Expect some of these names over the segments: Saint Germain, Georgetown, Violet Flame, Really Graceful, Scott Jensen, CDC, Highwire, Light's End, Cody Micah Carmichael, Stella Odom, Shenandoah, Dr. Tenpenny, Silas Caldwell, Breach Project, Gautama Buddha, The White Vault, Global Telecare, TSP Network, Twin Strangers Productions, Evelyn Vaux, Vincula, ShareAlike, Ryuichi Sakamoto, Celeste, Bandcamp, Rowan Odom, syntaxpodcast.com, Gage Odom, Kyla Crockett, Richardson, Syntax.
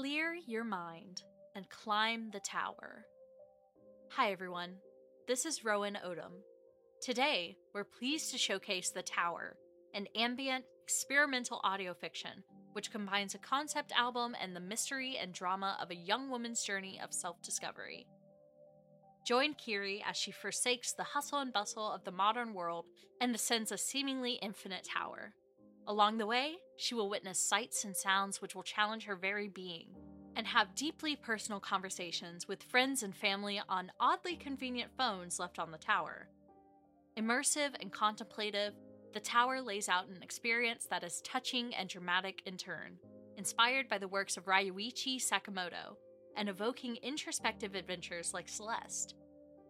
Clear your mind and climb the tower. Hi everyone, this is Rowan Odom. Today, we're pleased to showcase The Tower, an ambient, experimental audio fiction which combines a concept album and the mystery and drama of a young woman's journey of self-discovery. Join Kiri as she forsakes the hustle and bustle of the modern world and ascends a seemingly infinite tower. Along the way, she will witness sights and sounds which will challenge her very being, and have deeply personal conversations with friends and family on oddly convenient phones left on the tower. Immersive and contemplative, The Tower lays out an experience that is touching and dramatic in turn, inspired by the works of Ryuichi Sakamoto, and evoking introspective adventures like Celeste.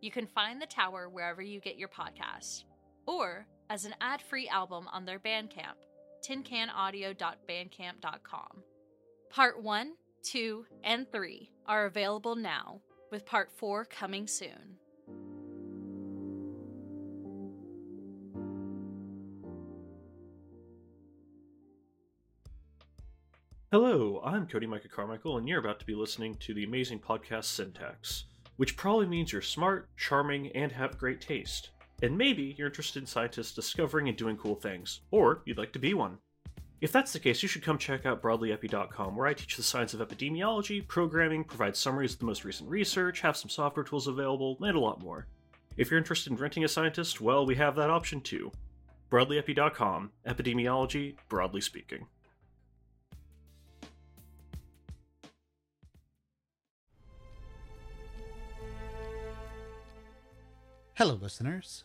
You can find The Tower wherever you get your podcasts, or as an ad-free album on their Bandcamp, tincanaudio.bandcamp.com. Part 1, 2, and 3 are available now, with Part 4 coming soon. Hello, I'm Cody Micah Carmichael, and you're about to be listening to the amazing podcast Syntax, which probably means you're smart, charming, and have great taste. And maybe you're interested in scientists discovering and doing cool things, or you'd like to be one. If that's the case, you should come check out BroadlyEpi.com, where I teach the science of epidemiology, programming, provide summaries of the most recent research, have some software tools available, and a lot more. If you're interested in renting a scientist, well, we have that option too. BroadlyEpi.com, epidemiology, broadly speaking. Hello listeners,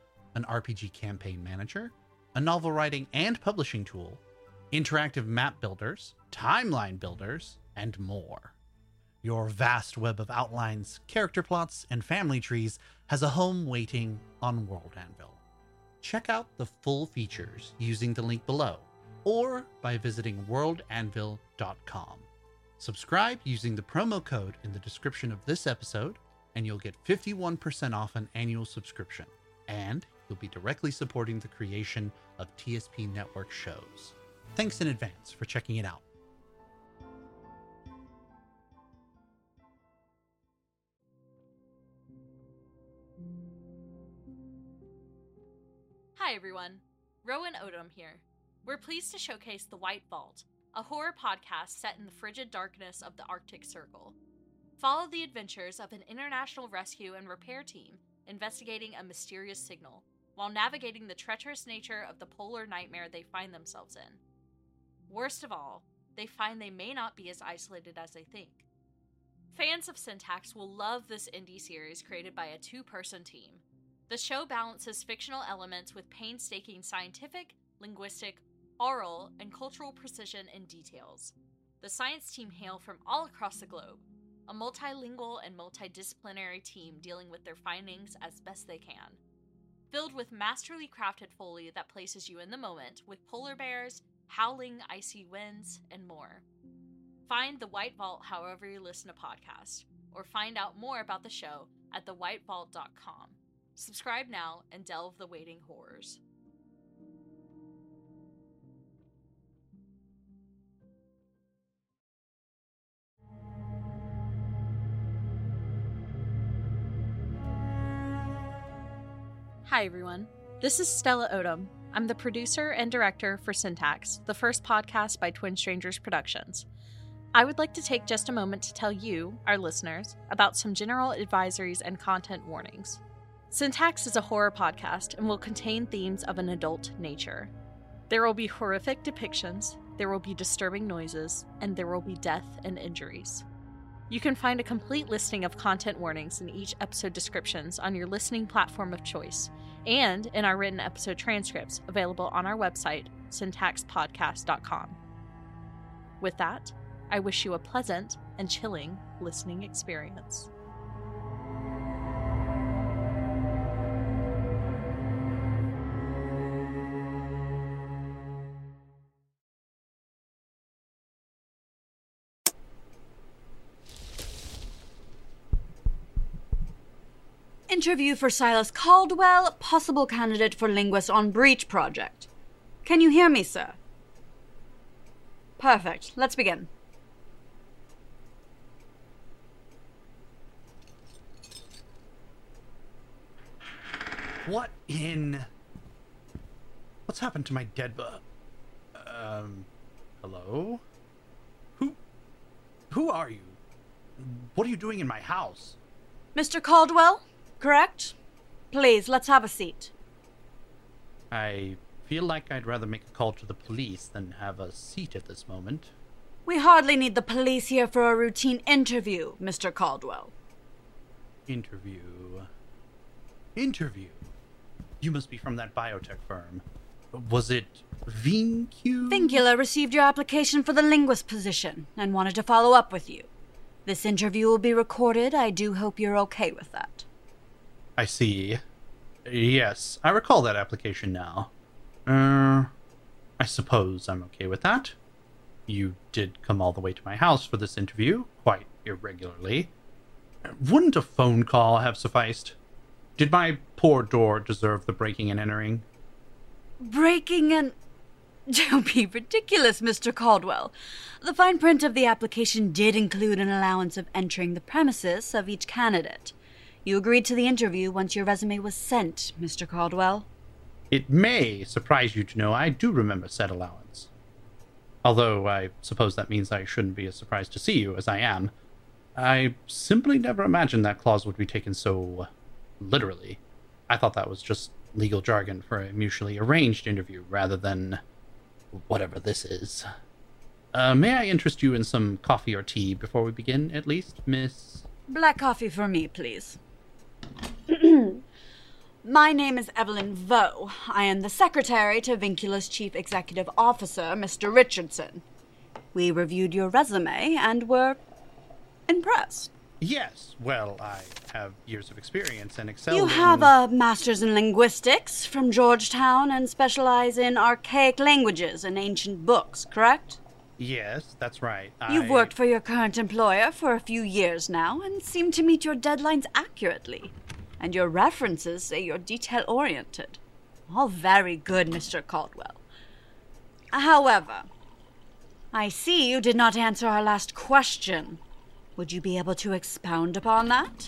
an RPG campaign manager, a novel writing and publishing tool, interactive map builders, timeline builders, and more. Your vast web of outlines, character plots, and family trees has a home waiting on World Anvil. Check out the full features using the link below or by visiting worldanvil.com. Subscribe using the promo code in the description of this episode, and you'll get 51% off an annual subscription, and you'll be directly supporting the creation of TSP Network shows. Thanks in advance for checking it out. Hi everyone, Rowan Odom here. We're pleased to showcase The White Vault, a horror podcast set in the frigid darkness of the Arctic Circle. Follow the adventures of an international rescue and repair team investigating a mysterious signal, while navigating the treacherous nature of the polar nightmare they find themselves in. Worst of all, they find they may not be as isolated as they think. Fans of Syntax will love this indie series created by a two-person team. The show balances fictional elements with painstaking scientific, linguistic, oral, and cultural precision and details. The science team hail from all across the globe, a multilingual and multidisciplinary team dealing with their findings as best they can. Filled with masterly crafted foley that places you in the moment with polar bears, howling icy winds, and more. Find The White Vault however you listen to podcasts, or find out more about the show at thewhitevault.com. Subscribe now and delve the waiting horrors. Hi everyone, this is Stella Odom. I'm the producer and director for Syntax, the first podcast by Twin Strangers Productions. I would like to take just a moment to tell you, our listeners, about some general advisories and content warnings. Syntax is a horror podcast and will contain themes of an adult nature. There will be horrific depictions, there will be disturbing noises, and there will be death and injuries. You can find a complete listing of content warnings in each episode descriptions on your listening platform of choice, and in our written episode transcripts available on our website, syntaxpodcast.com. With that, I wish you a pleasant and chilling listening experience. Interview for Silas Caldwell, possible candidate for linguist on Breach Project. Can you hear me, sir? Perfect. Let's begin. What in... What's happened to my dead bug? Hello? Who are you? What are you doing in my house? Mr. Caldwell? Correct? Please, let's have a seat. I feel like I'd rather make a call to the police than have a seat at this moment. We hardly need the police here for a routine interview, Mr. Caldwell. Interview? You must be from that biotech firm. Was it Vincula? Vincula received your application for the linguist position and wanted to follow up with you. This interview will be recorded. I do hope you're okay with that. I see. Yes, I recall that application now. I suppose I'm okay with that. You did come all the way to my house for this interview, quite irregularly. Wouldn't a phone call have sufficed? Did my poor door deserve the breaking and entering? Breaking and... Don't be ridiculous, Mr. Caldwell. The fine print of the application did include an allowance of entering the premises of each candidate. You agreed to the interview once your resume was sent, Mr. Caldwell. It may surprise you to know I do remember said allowance. Although I suppose that means I shouldn't be as surprised to see you as I am. I simply never imagined that clause would be taken so literally. I thought that was just legal jargon for a mutually arranged interview rather than whatever this is. May I interest you in some coffee or tea before we begin, at least, Miss... Black coffee for me, please. My name is Evelyn Vaux. I am the secretary to Vincula's chief executive officer, Mr. Richardson. We reviewed your resume and were impressed. Yes, well, I have years of experience and excel. You have a master's in linguistics from Georgetown and specialize in archaic languages and ancient books, correct? Yes, that's right. You've worked for your current employer for a few years now and seem to meet your deadlines accurately. And your references say you're detail-oriented. All very good, Mr. Caldwell. However, I see you did not answer our last question. Would you be able to expound upon that?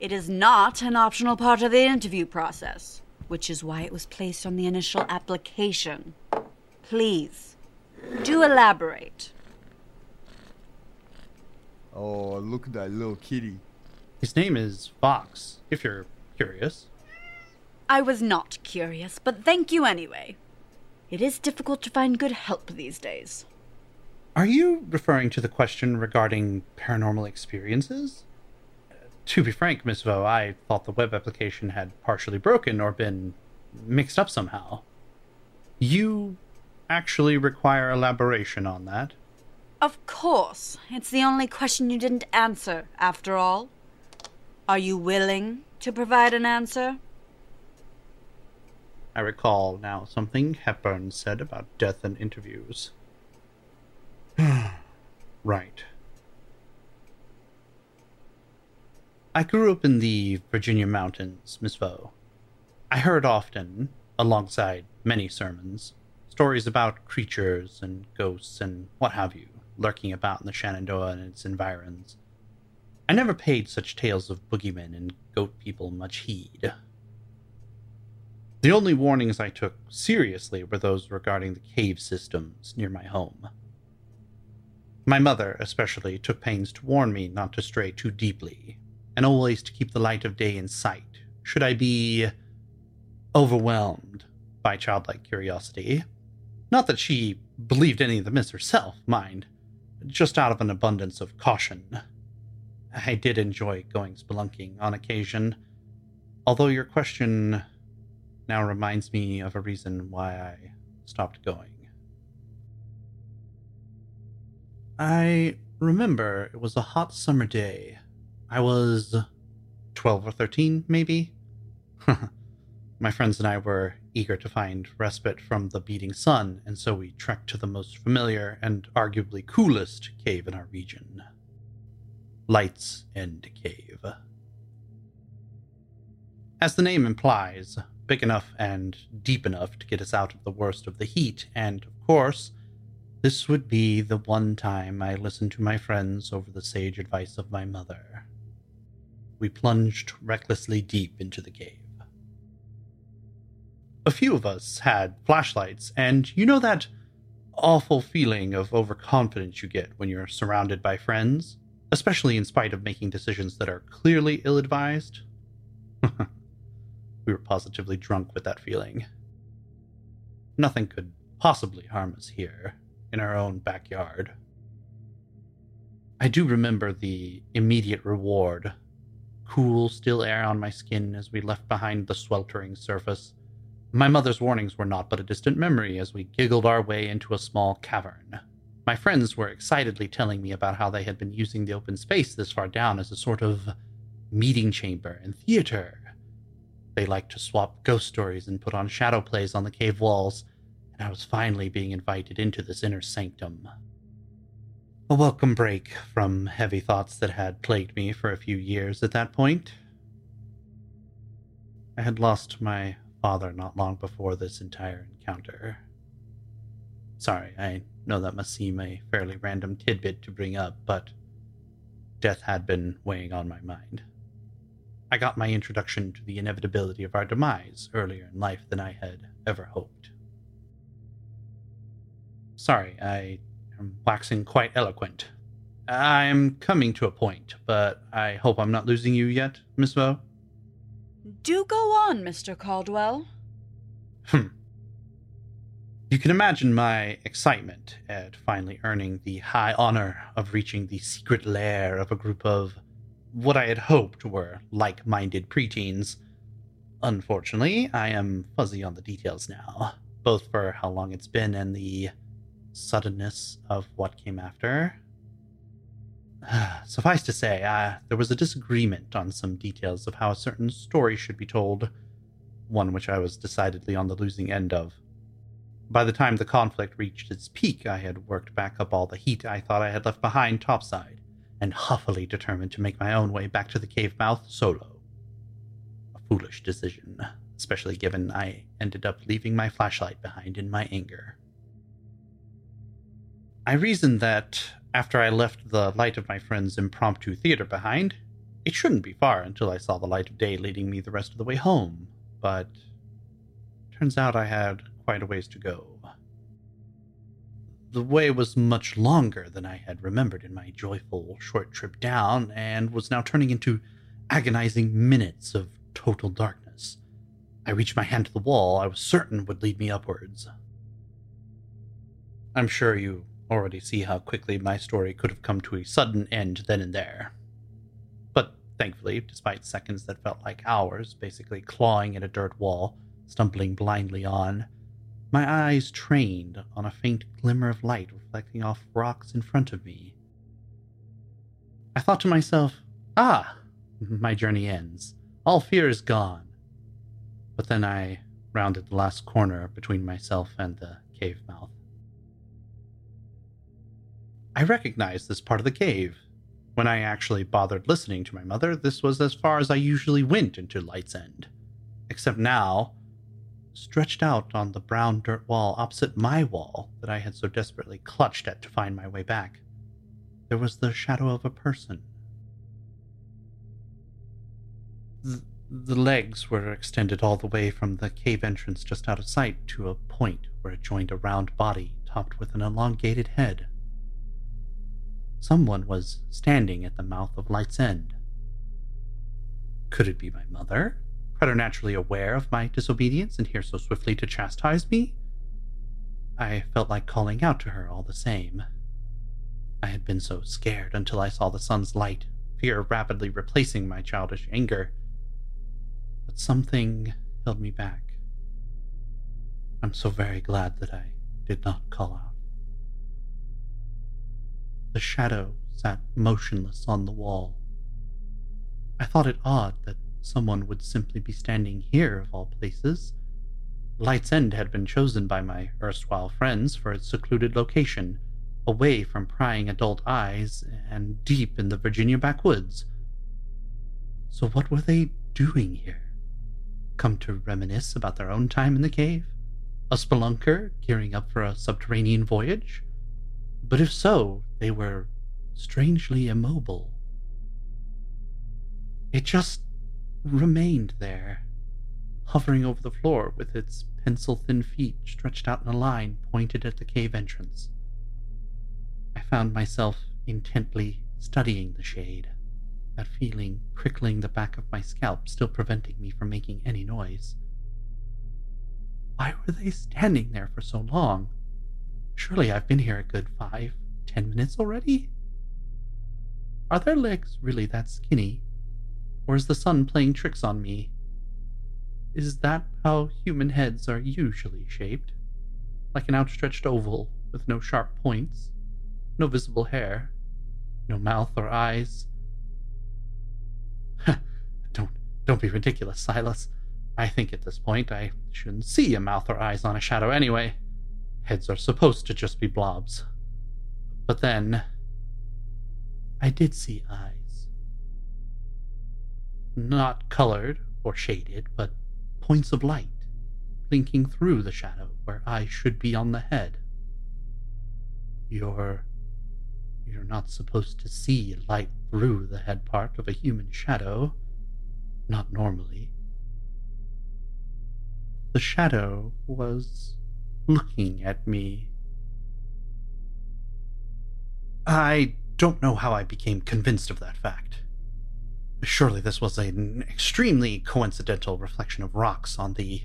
It is not an optional part of the interview process, which is why it was placed on the initial application. Please. Do elaborate. Oh, look at that little kitty. His name is Vaux, if you're curious. I was not curious, but thank you anyway. It is difficult to find good help these days. Are you referring to the question regarding paranormal experiences? To be frank, Miss Vaux, I thought the web application had partially broken or been mixed up somehow. You... actually require elaboration on that? Of course. It's the only question you didn't answer, after all. Are you willing to provide an answer? I recall now something Hepburn said about death and interviews. Right. I grew up in the Virginia mountains, Miss Vaux. I heard often, alongside many sermons, stories about creatures and ghosts and what have you, lurking about in the Shenandoah and its environs. I never paid such tales of boogeymen and goat people much heed. The only warnings I took seriously were those regarding the cave systems near my home. My mother, especially, took pains to warn me not to stray too deeply, and always to keep the light of day in sight, should I be overwhelmed by childlike curiosity. Not that she believed any of the myths herself, mind, just out of an abundance of caution. I did enjoy going spelunking on occasion, although your question now reminds me of a reason why I stopped going. I Remember, it was a hot summer day. I was 12 or 13, maybe? My friends and I were eager to find respite from the beating sun, and so we trekked to the most familiar and arguably coolest cave in our region. Light's End Cave. As the name implies, big enough and deep enough to get us out of the worst of the heat, and, of course, this would be the one time I listened to my friends over the sage advice of my mother. We plunged recklessly deep into the cave. A few of us had flashlights, and you know that awful feeling of overconfidence you get when you're surrounded by friends, especially in spite of making decisions that are clearly ill-advised? We were positively drunk with that feeling. Nothing could possibly harm us here, in our own backyard. I do remember the immediate reward. Cool, still air on my skin as we left behind the sweltering surface. My mother's warnings were not but a distant memory as we giggled our way into a small cavern. My friends were excitedly telling me about how they had been using the open space this far down as a sort of meeting chamber and theater. They liked to swap ghost stories and put on shadow plays on the cave walls, and I was finally being invited into this inner sanctum. A welcome break from heavy thoughts that had plagued me for a few years at that point. I had lost my father not long before this entire encounter. Sorry, I know that must seem a fairly random tidbit to bring up, but death had been weighing on my mind. I got my introduction to the inevitability of our demise earlier in life than I had ever hoped. Sorry, I am waxing quite eloquent. I'm coming to a point, but I hope I'm not losing you yet, Miss Vaux. Do go on, Mr. Caldwell. You can imagine my excitement at finally earning the high honor of reaching the secret lair of a group of what I had hoped were like-minded preteens. Unfortunately, I am fuzzy on the details now, both for how long it's been and the suddenness of what came after. Suffice to say, there was a disagreement on some details of how a certain story should be told, one which I was decidedly on the losing end of. By the time the conflict reached its peak, I had worked back up all the heat I thought I had left behind topside, and huffily determined to make my own way back to the cave mouth solo. A foolish decision, especially given I ended up leaving my flashlight behind in my anger. I reasoned that, after I left the light of my friend's impromptu theater behind, it shouldn't be far until I saw the light of day leading me the rest of the way home, but turns out I had quite a ways to go. The way was much longer than I had remembered in my joyful short trip down, and was now turning into agonizing minutes of total darkness. I reached my hand to the wall I was certain would lead me upwards. I'm sure you already see how quickly my story could have come to a sudden end then and there. But thankfully, despite seconds that felt like hours, basically clawing at a dirt wall, stumbling blindly on, my eyes trained on a faint glimmer of light reflecting off rocks in front of me. I thought to myself, my journey ends. All fear is gone. But then I rounded the last corner between myself and the cave mouth. I recognized this part of the cave. When I actually bothered listening to my mother, this was as far as I usually went into Light's End. Except now, stretched out on the brown dirt wall opposite my wall that I had so desperately clutched at to find my way back, there was the shadow of a person. The legs were extended all the way from the cave entrance just out of sight to a point where it joined a round body topped with an elongated head. Someone was standing at the mouth of Light's End. Could it be my mother, preternaturally aware of my disobedience and here so swiftly to chastise me? I felt like calling out to her all the same. I had been so scared until I saw the sun's light, fear rapidly replacing my childish anger. But something held me back. I'm so very glad that I did not call out. The shadow sat motionless on the wall. I thought it odd that someone would simply be standing here, of all places. Light's End had been chosen by my erstwhile friends for its secluded location, away from prying adult eyes and deep in the Virginia backwoods. So what were they doing here? Come to reminisce about their own time in the cave? A spelunker gearing up for a subterranean voyage? But if so, they were strangely immobile. It just remained there, hovering over the floor with its pencil-thin feet stretched out in a line pointed at the cave entrance. I found myself intently studying the shade, that feeling prickling the back of my scalp still preventing me from making any noise. Why were they standing there for so long? Surely I've been here a good 5-10 minutes already? Are their legs really that skinny? Or is the sun playing tricks on me? Is that how human heads are usually shaped? Like an outstretched oval with no sharp points, no visible hair, no mouth or eyes? Don't be ridiculous, Silas. I think at this point I shouldn't see a mouth or eyes on a shadow anyway. Heads are supposed to just be blobs. But then, I did see eyes. Not colored or shaded, but points of light blinking through the shadow where eyes should be on the head. You're not supposed to see light through the head part of a human shadow, not normally. The shadow was looking at me. I don't know how I became convinced of that fact. Surely this was an extremely coincidental reflection of rocks on the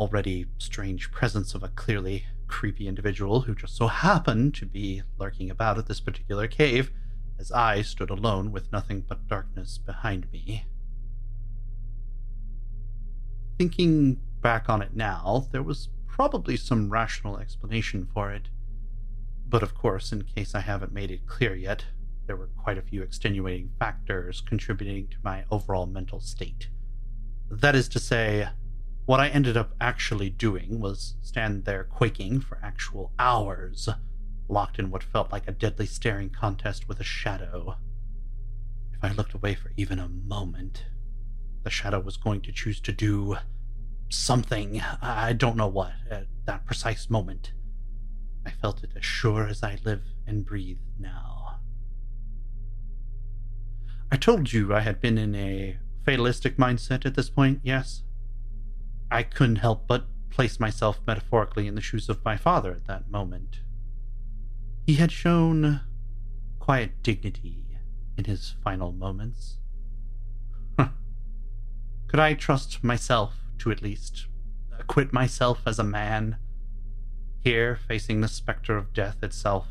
already strange presence of a clearly creepy individual who just so happened to be lurking about at this particular cave, as I stood alone with nothing but darkness behind me. Thinking back on it now, there was probably some rational explanation for it. But of course, in case I haven't made it clear yet, there were quite a few extenuating factors contributing to my overall mental state. That is to say, what I ended up actually doing was stand there quaking for actual hours, locked in what felt like a deadly staring contest with a shadow. If I looked away for even a moment, the shadow was going to choose to do something, I don't know what, at that precise moment. I felt it as sure as I live and breathe now. I told you I had been in a fatalistic mindset at this point, yes? I couldn't help but place myself metaphorically in the shoes of my father at that moment. He had shown quiet dignity in his final moments. Could I trust myself to at least acquit myself as a man, here facing the specter of death itself?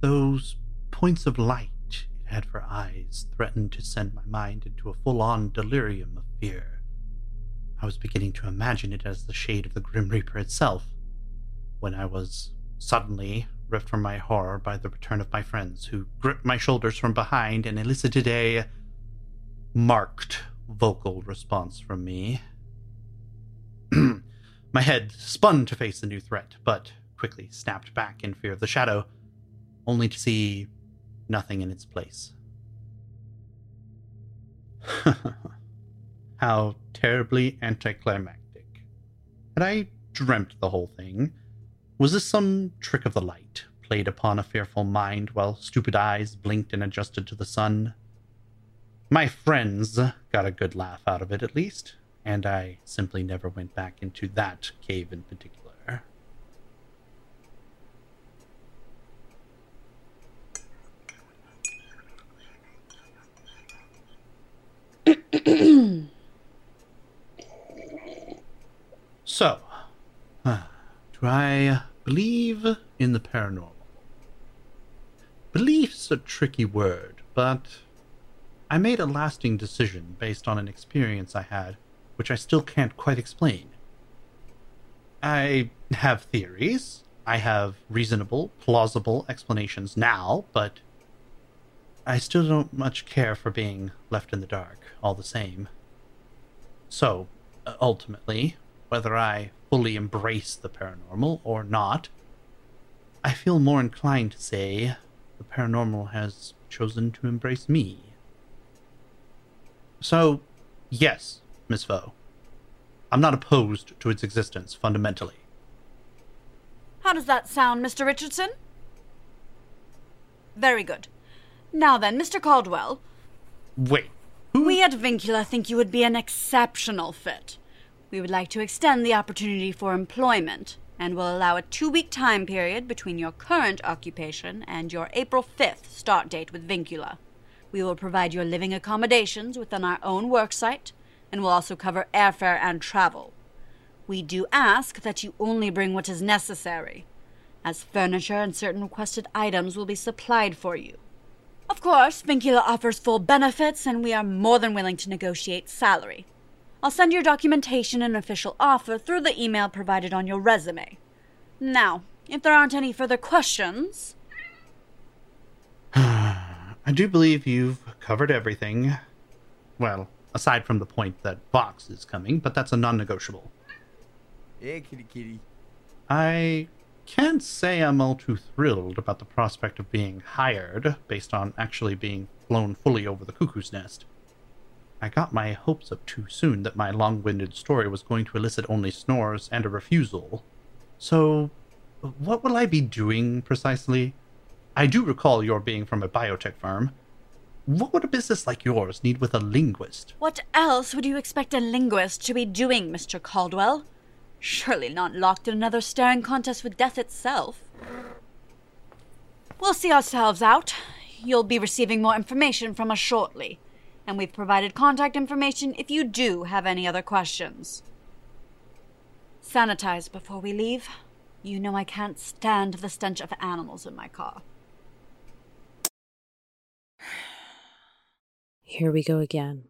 Those points of light it had for eyes threatened to send my mind into a full-on delirium of fear. I was beginning to imagine it as the shade of the Grim Reaper itself, when I was suddenly ripped from my horror by the return of my friends, who gripped my shoulders from behind and elicited a marked vocal response from me. My head spun to face the new threat, but quickly snapped back in fear of the shadow, only to see nothing in its place. How terribly anticlimactic. Had I dreamt the whole thing? Was this some trick of the light, played upon a fearful mind while stupid eyes blinked and adjusted to the sun? My friends got a good laugh out of it at least, and I simply never went back into that cave in particular. So, do I believe in the paranormal? Belief's a tricky word, but I made a lasting decision based on an experience I had, which I still can't quite explain. I have theories, I have reasonable, plausible explanations now, but I still don't much care for being left in the dark, all the same. So, ultimately, whether I fully embrace the paranormal or not, I feel more inclined to say the paranormal has chosen to embrace me. So, yes, Miss Vaux, I'm not opposed to its existence fundamentally. How does that sound, Mr. Richardson? Very good. Now then, Mr. Caldwell. Wait, who? We at Vincula think you would be an exceptional fit. We would like to extend the opportunity for employment, and will allow a 2-week time period between your current occupation and your April 5th start date with Vincula. We will provide your living accommodations within our own worksite, and will also cover airfare and travel. We do ask that you only bring what is necessary, as furniture and certain requested items will be supplied for you. Of course, Vincula offers full benefits, and we are more than willing to negotiate salary. I'll send your documentation and official offer through the email provided on your resume. Now, if there aren't any further questions... I do believe you've covered everything. Well, aside from the point that Vaux is coming, but that's a non-negotiable. Yeah, kitty kitty. I can't say I'm all too thrilled about the prospect of being hired based on actually being flown fully over the cuckoo's nest. I got my hopes up too soon that my long-winded story was going to elicit only snores and a refusal. So, what will I be doing precisely? I do recall your being from a biotech firm. What would a business like yours need with a linguist? What else would you expect a linguist to be doing, Mr. Caldwell? Surely not locked in another staring contest with death itself. We'll see ourselves out. You'll be receiving more information from us shortly. And we've provided contact information if you do have any other questions. Sanitize before we leave. You know I can't stand the stench of animals in my car. Here we go again.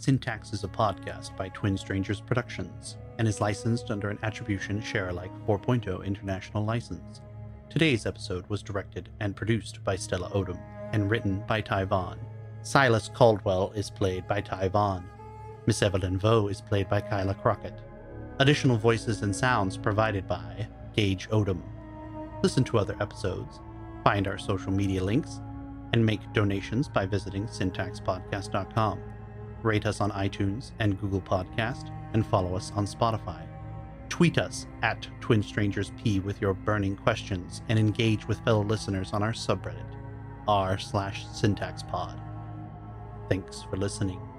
Syntax is a podcast by Twin Strangers Productions and is licensed under an Attribution Sharealike 4.0 international license. Today's episode was directed and produced by Stella Odom and written by Ty Von. Silas Caldwell is played by Ty Von. Miss Evelyn Vaux is played by Kyla Crockett. Additional voices and sounds provided by Gage Odom. Listen to other episodes, find our social media links, and make donations by visiting syntaxpodcast.com. Rate us on iTunes and Google Podcast, and follow us on Spotify. Tweet us at TwinStrangersP with your burning questions, and engage with fellow listeners on our subreddit, r/syntaxpod. Thanks for listening.